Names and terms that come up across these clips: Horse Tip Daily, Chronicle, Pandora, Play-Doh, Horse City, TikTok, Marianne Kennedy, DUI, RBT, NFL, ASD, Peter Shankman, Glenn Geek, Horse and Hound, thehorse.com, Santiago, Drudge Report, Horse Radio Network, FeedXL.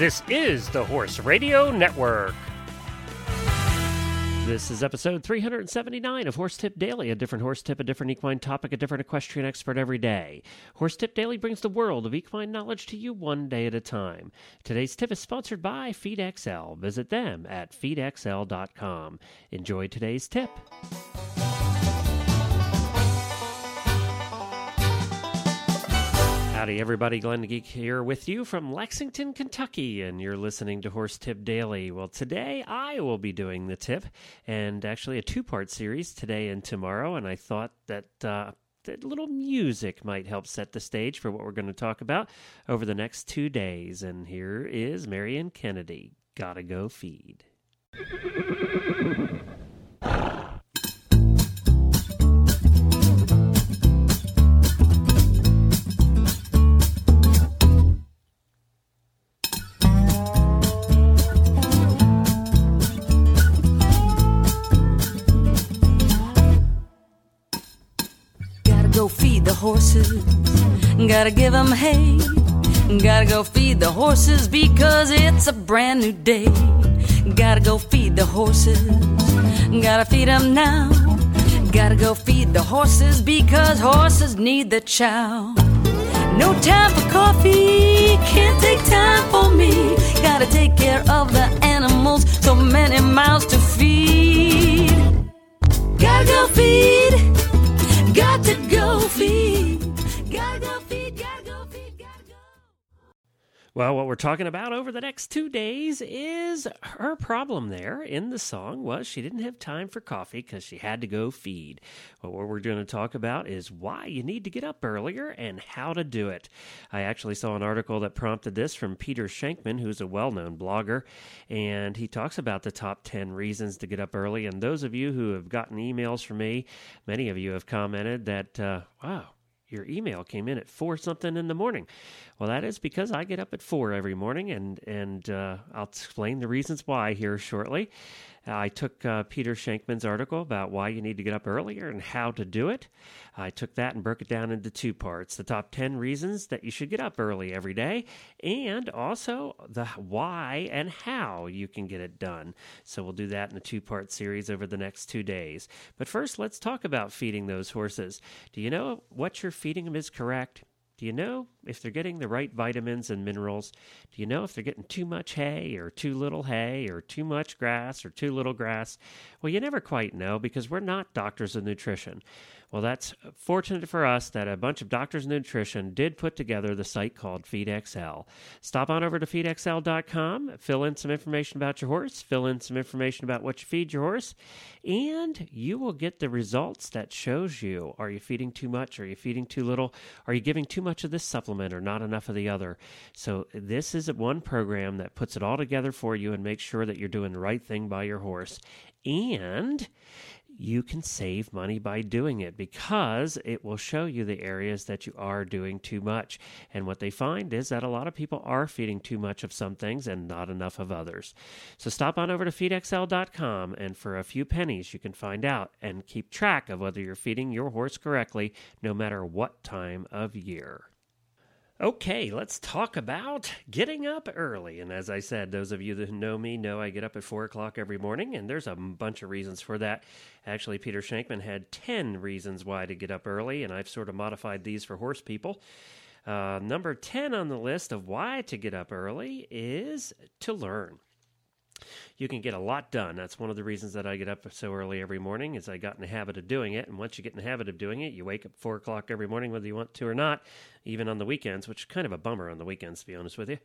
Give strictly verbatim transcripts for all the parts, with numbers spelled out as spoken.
This is the Horse Radio Network. This is episode three seventy-nine of Horse Tip Daily, a different horse tip, a different equine topic, a different equestrian expert every day. Horse Tip Daily brings the world of equine knowledge to you one day at a time. Today's tip is sponsored by FeedXL. Visit them at feed X L dot com. Enjoy today's tip. Howdy, everybody. Glenn Geek here with you from Lexington, Kentucky, and you're listening to Horse Tip Daily. Well, today I will be doing the tip, and actually a two-part series today and tomorrow, and I thought that uh, a little music might help set the stage for what we're going to talk about over the next two days. And here is Marianne Kennedy, Gotta Go Feed. Horses, gotta give them hay, gotta go feed the horses because it's a brand new day. Gotta go feed the horses, gotta feed them now, gotta go feed the horses because horses need the chow. No time for coffee, can't take time for me, gotta take care of the animals, so many mouths to feed. Gotta go feed, got to go feed, gotta go feed, gotta go feed, gotta go. Well, what we're talking about over the next two days is her problem there in the song was she didn't have time for coffee because she had to go feed. Well, what we're going to talk about is why you need to get up earlier and how to do it. I actually saw an article that prompted this from Peter Shankman, who's a well-known blogger, and he talks about the top ten reasons to get up early. And those of you who have gotten emails from me, many of you have commented that, uh, wow, your email came in at four something in the morning. Well, that is because I get up at four every morning, and and uh, I'll explain the reasons why here shortly. Uh, I took uh, Peter Shankman's article about why you need to get up earlier and how to do it. I took that and broke it down into two parts: the top ten reasons that you should get up early every day, and also the why and how you can get it done. So we'll do that in a two-part series over the next two days. But first, let's talk about feeding those horses. Do you know what you're feeding them is correct? Do you know if they're getting the right vitamins and minerals? Do you know if they're getting too much hay or too little hay or too much grass or too little grass? Well, you never quite know because we're not doctors of nutrition. Well, that's fortunate for us that a bunch of doctors of nutrition did put together the site called FeedXL. Stop on over to feed X L dot com, fill in some information about your horse, fill in some information about what you feed your horse, and you will get the results that shows you, are you feeding too much, are you feeding too little, are you giving too much much of this supplement or not enough of the other. So this is one program that puts it all together for you and makes sure that you're doing the right thing by your horse. And you can save money by doing it because it will show you the areas that you are doing too much. And what they find is that a lot of people are feeding too much of some things and not enough of others. So stop on over to feed X L dot com, and for a few pennies you can find out and keep track of whether you're feeding your horse correctly no matter what time of year. Okay, let's talk about getting up early. And as I said, those of you that know me know I get up at four o'clock every morning, and there's a bunch of reasons for that. Actually, Peter Shankman had ten reasons why to get up early, and I've sort of modified these for horse people. Uh, number ten on the list of why to get up early is to learn. You can get a lot done. That's one of the reasons that I get up so early every morning is I got in the habit of doing it. And once you get in the habit of doing it, you wake up four o'clock every morning, whether you want to or not, even on the weekends, which is kind of a bummer on the weekends, to be honest with you.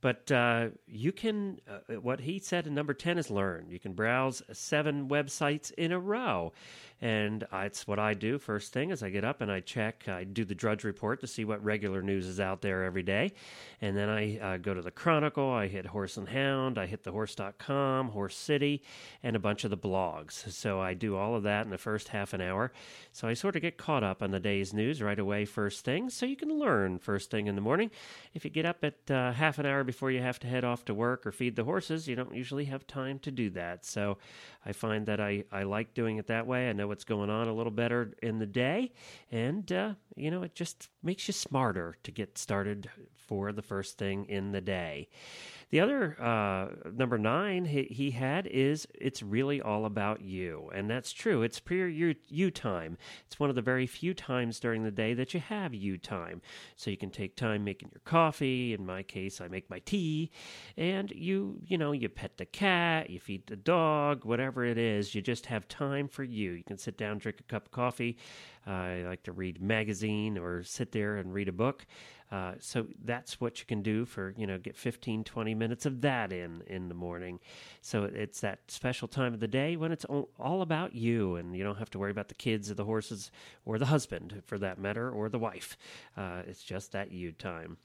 But uh, you can, uh, what he said in number ten is learn. You can browse seven websites in a row. And I, it's what I do first thing is I get up and I check, I do the Drudge Report to see what regular news is out there every day. And then I uh, go to the Chronicle, I hit Horse and Hound, I hit the horse dot com, Horse City, and a bunch of the blogs. So I do all of that in the first half an hour. So I sort of get caught up on the day's news right away first thing. So you can learn first thing in the morning. If you get up at uh, half an hour before you have to head off to work or feed the horses, you don't usually have time to do that. So I find that I, I like doing it that way. I know what's going on a little better in the day. And, uh, you know, it just makes you smarter to get started for the first thing in the day. The other uh, number nine he, he had is it's really all about you. And that's true. It's pure you, you time. It's one of the very few times during the day that you have you time. So you can take time making your coffee. In my case, I make my tea. And you, you know, you pet the cat, you feed the dog, whatever it is. You just have time for you. You can sit down, drink a cup of coffee. Uh, I like to read magazine or sit there and read a book. Uh, so that's what you can do for, you know, get fifteen, twenty minutes of that in in the morning. So it's that special time of the day when it's all about you and you don't have to worry about the kids or the horses or the husband, for that matter, or the wife. Uh, it's just that you time.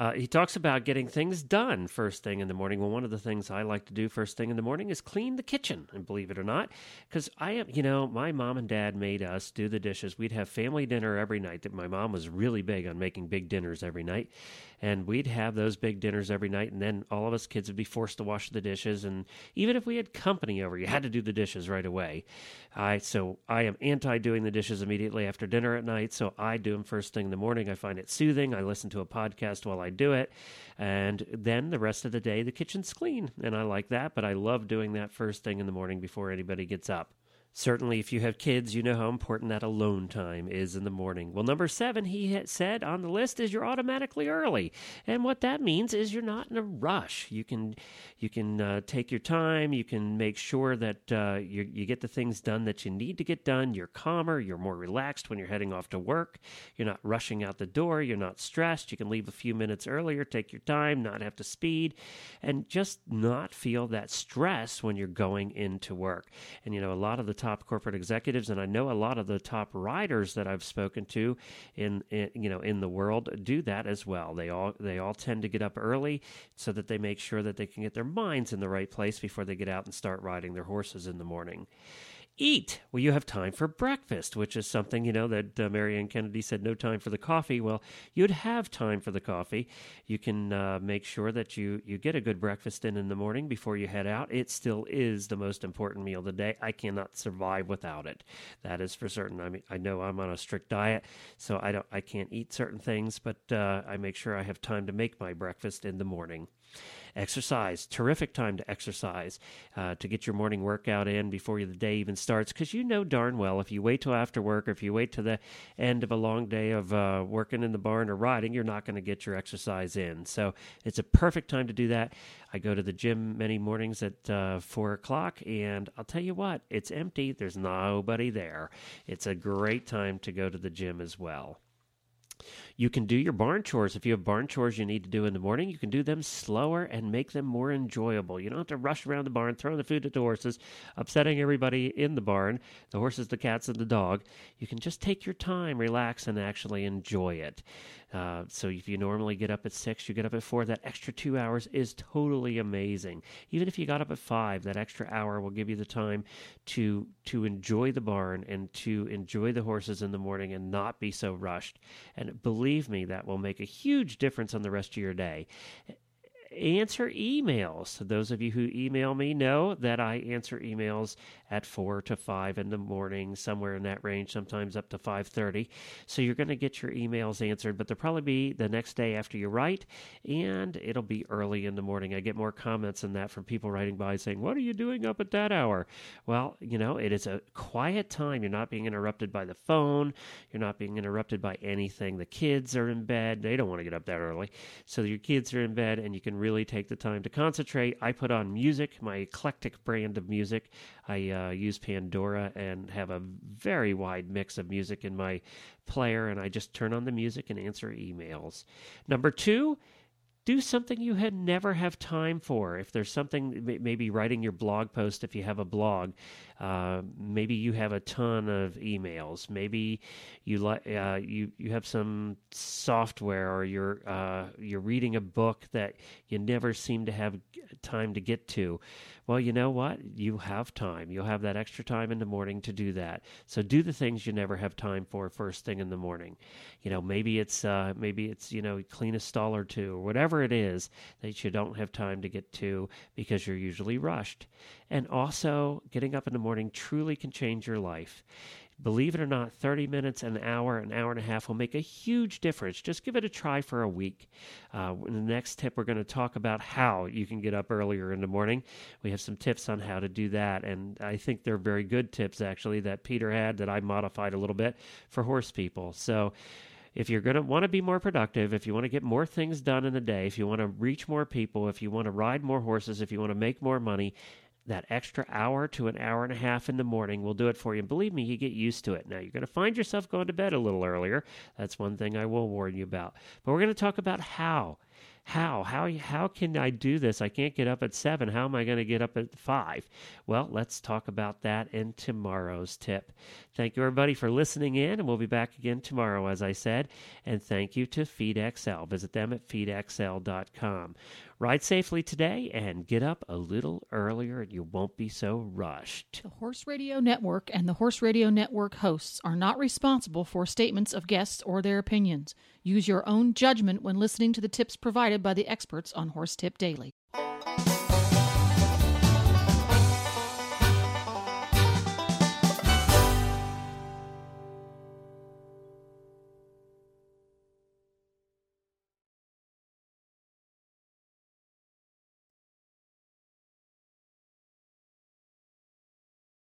Uh, he talks about getting things done first thing in the morning. Well, one of the things I like to do first thing in the morning is clean the kitchen, and believe it or not, because I am, you know, my mom and dad made us do the dishes. We'd have family dinner every night. That my mom was really big on making big dinners every night, and we'd have those big dinners every night, and then all of us kids would be forced to wash the dishes, and even if we had company over, you had to do the dishes right away. I so I am anti-doing the dishes immediately after dinner at night, so I do them first thing in the morning. I find it soothing. I listen to a podcast while I I do it, and then the rest of the day the kitchen's clean, and I like that, but I love doing that first thing in the morning before anybody gets up. Certainly, if you have kids, you know how important that alone time is in the morning. Well, number seven, he said on the list, is you're automatically early. And what that means is you're not in a rush. You can you can uh, take your time. You can make sure that uh, you, you get the things done that you need to get done. You're calmer. You're more relaxed when you're heading off to work. You're not rushing out the door. You're not stressed. You can leave a few minutes earlier, take your time, not have to speed, and just not feel that stress when you're going into work. And, you know, a lot of the time, top corporate executives, and I know a lot of the top riders that I've spoken to in, in you know in the world do that as well. They all they all tend to get up early so that they make sure that they can get their minds in the right place before they get out and start riding their horses in the morning. Eat. Well, you have time for breakfast, which is something, you know, that uh, Marianne Kennedy said, no time for the coffee. Well, you'd have time for the coffee. You can uh, make sure that you, you get a good breakfast in in the morning before you head out. It still is the most important meal of the day. I cannot survive without it. That is for certain. I mean, I know I'm on a strict diet, so I don't, I can't eat certain things, but uh, I make sure I have time to make my breakfast in the morning. Exercise, terrific time to exercise, uh, to get your morning workout in before the day even starts, because you know darn well if you wait till after work or if you wait to the end of a long day of uh, working in the barn or riding, you're not going to get your exercise in. So it's a perfect time to do that. I go to the gym many mornings at uh, four o'clock, and I'll tell you what, it's empty. There's nobody there. It's a great time to go to the gym as well. You can do your barn chores. If you have barn chores you need to do in the morning, you can do them slower and make them more enjoyable. You don't have to rush around the barn, throwing the food at the horses, upsetting everybody in the barn, the horses, the cats, and the dog. You can just take your time, relax, and actually enjoy it. Uh, so if you normally get up at six, you get up at four, that extra two hours is totally amazing. Even if you got up at five, that extra hour will give you the time to to enjoy the barn and to enjoy the horses in the morning and not be so rushed. And believe me, that will make a huge difference on the rest of your day. Answer emails. Those of you who email me know that I answer emails at four to five in the morning, somewhere in that range, sometimes up to five thirty. So you're going to get your emails answered, but they'll probably be the next day after you write, and it'll be early in the morning. I get more comments than that from people writing by saying, what are you doing up at that hour? Well, you know, it is a quiet time. You're not being interrupted by the phone. You're not being interrupted by anything. The kids are in bed. They don't want to get up that early. So your kids are in bed, and you can really take the time to concentrate. I put on music, my eclectic brand of music. I uh, use Pandora and have a very wide mix of music in my player, and I just turn on the music and answer emails. Number two, do something you had never have time for. If there's something, maybe writing your blog post, if you have a blog, uh, maybe you have a ton of emails. Maybe you li- uh, you you have some software, or you're uh, you're reading a book that you never seem to have time to get to. Well, you know what? You have time. You'll have that extra time in the morning to do that. So do the things you never have time for first thing in the morning. You know, maybe it's uh, maybe it's you know clean a stall or two or whatever it is that you don't have time to get to because you're usually rushed. And also, getting up in the morning truly can change your life. Believe it or not, thirty minutes, an hour, an hour and a half will make a huge difference. Just give it a try for a week. Uh, in the next tip, we're going to talk about how you can get up earlier in the morning. We have some tips on how to do that, and I think they're very good tips, actually, that Peter had that I modified a little bit for horse people. So if you're going to want to be more productive, if you want to get more things done in the day, if you want to reach more people, if you want to ride more horses, if you want to make more money, that extra hour to an hour and a half in the morning will do it for you. And believe me, you get used to it. Now, you're going to find yourself going to bed a little earlier. That's one thing I will warn you about. But we're going to talk about how. How? How How can I do this? I can't get up at seven. How am I going to get up at five? Well, let's talk about that in tomorrow's tip. Thank you, everybody, for listening in, and we'll be back again tomorrow, as I said. And thank you to FeedXL. Visit them at feed X L dot com. Ride safely today and get up a little earlier and you won't be so rushed. The Horse Radio Network and the Horse Radio Network hosts are not responsible for statements of guests or their opinions. Use your own judgment when listening to the tips provided by the experts on Horse Tip Daily.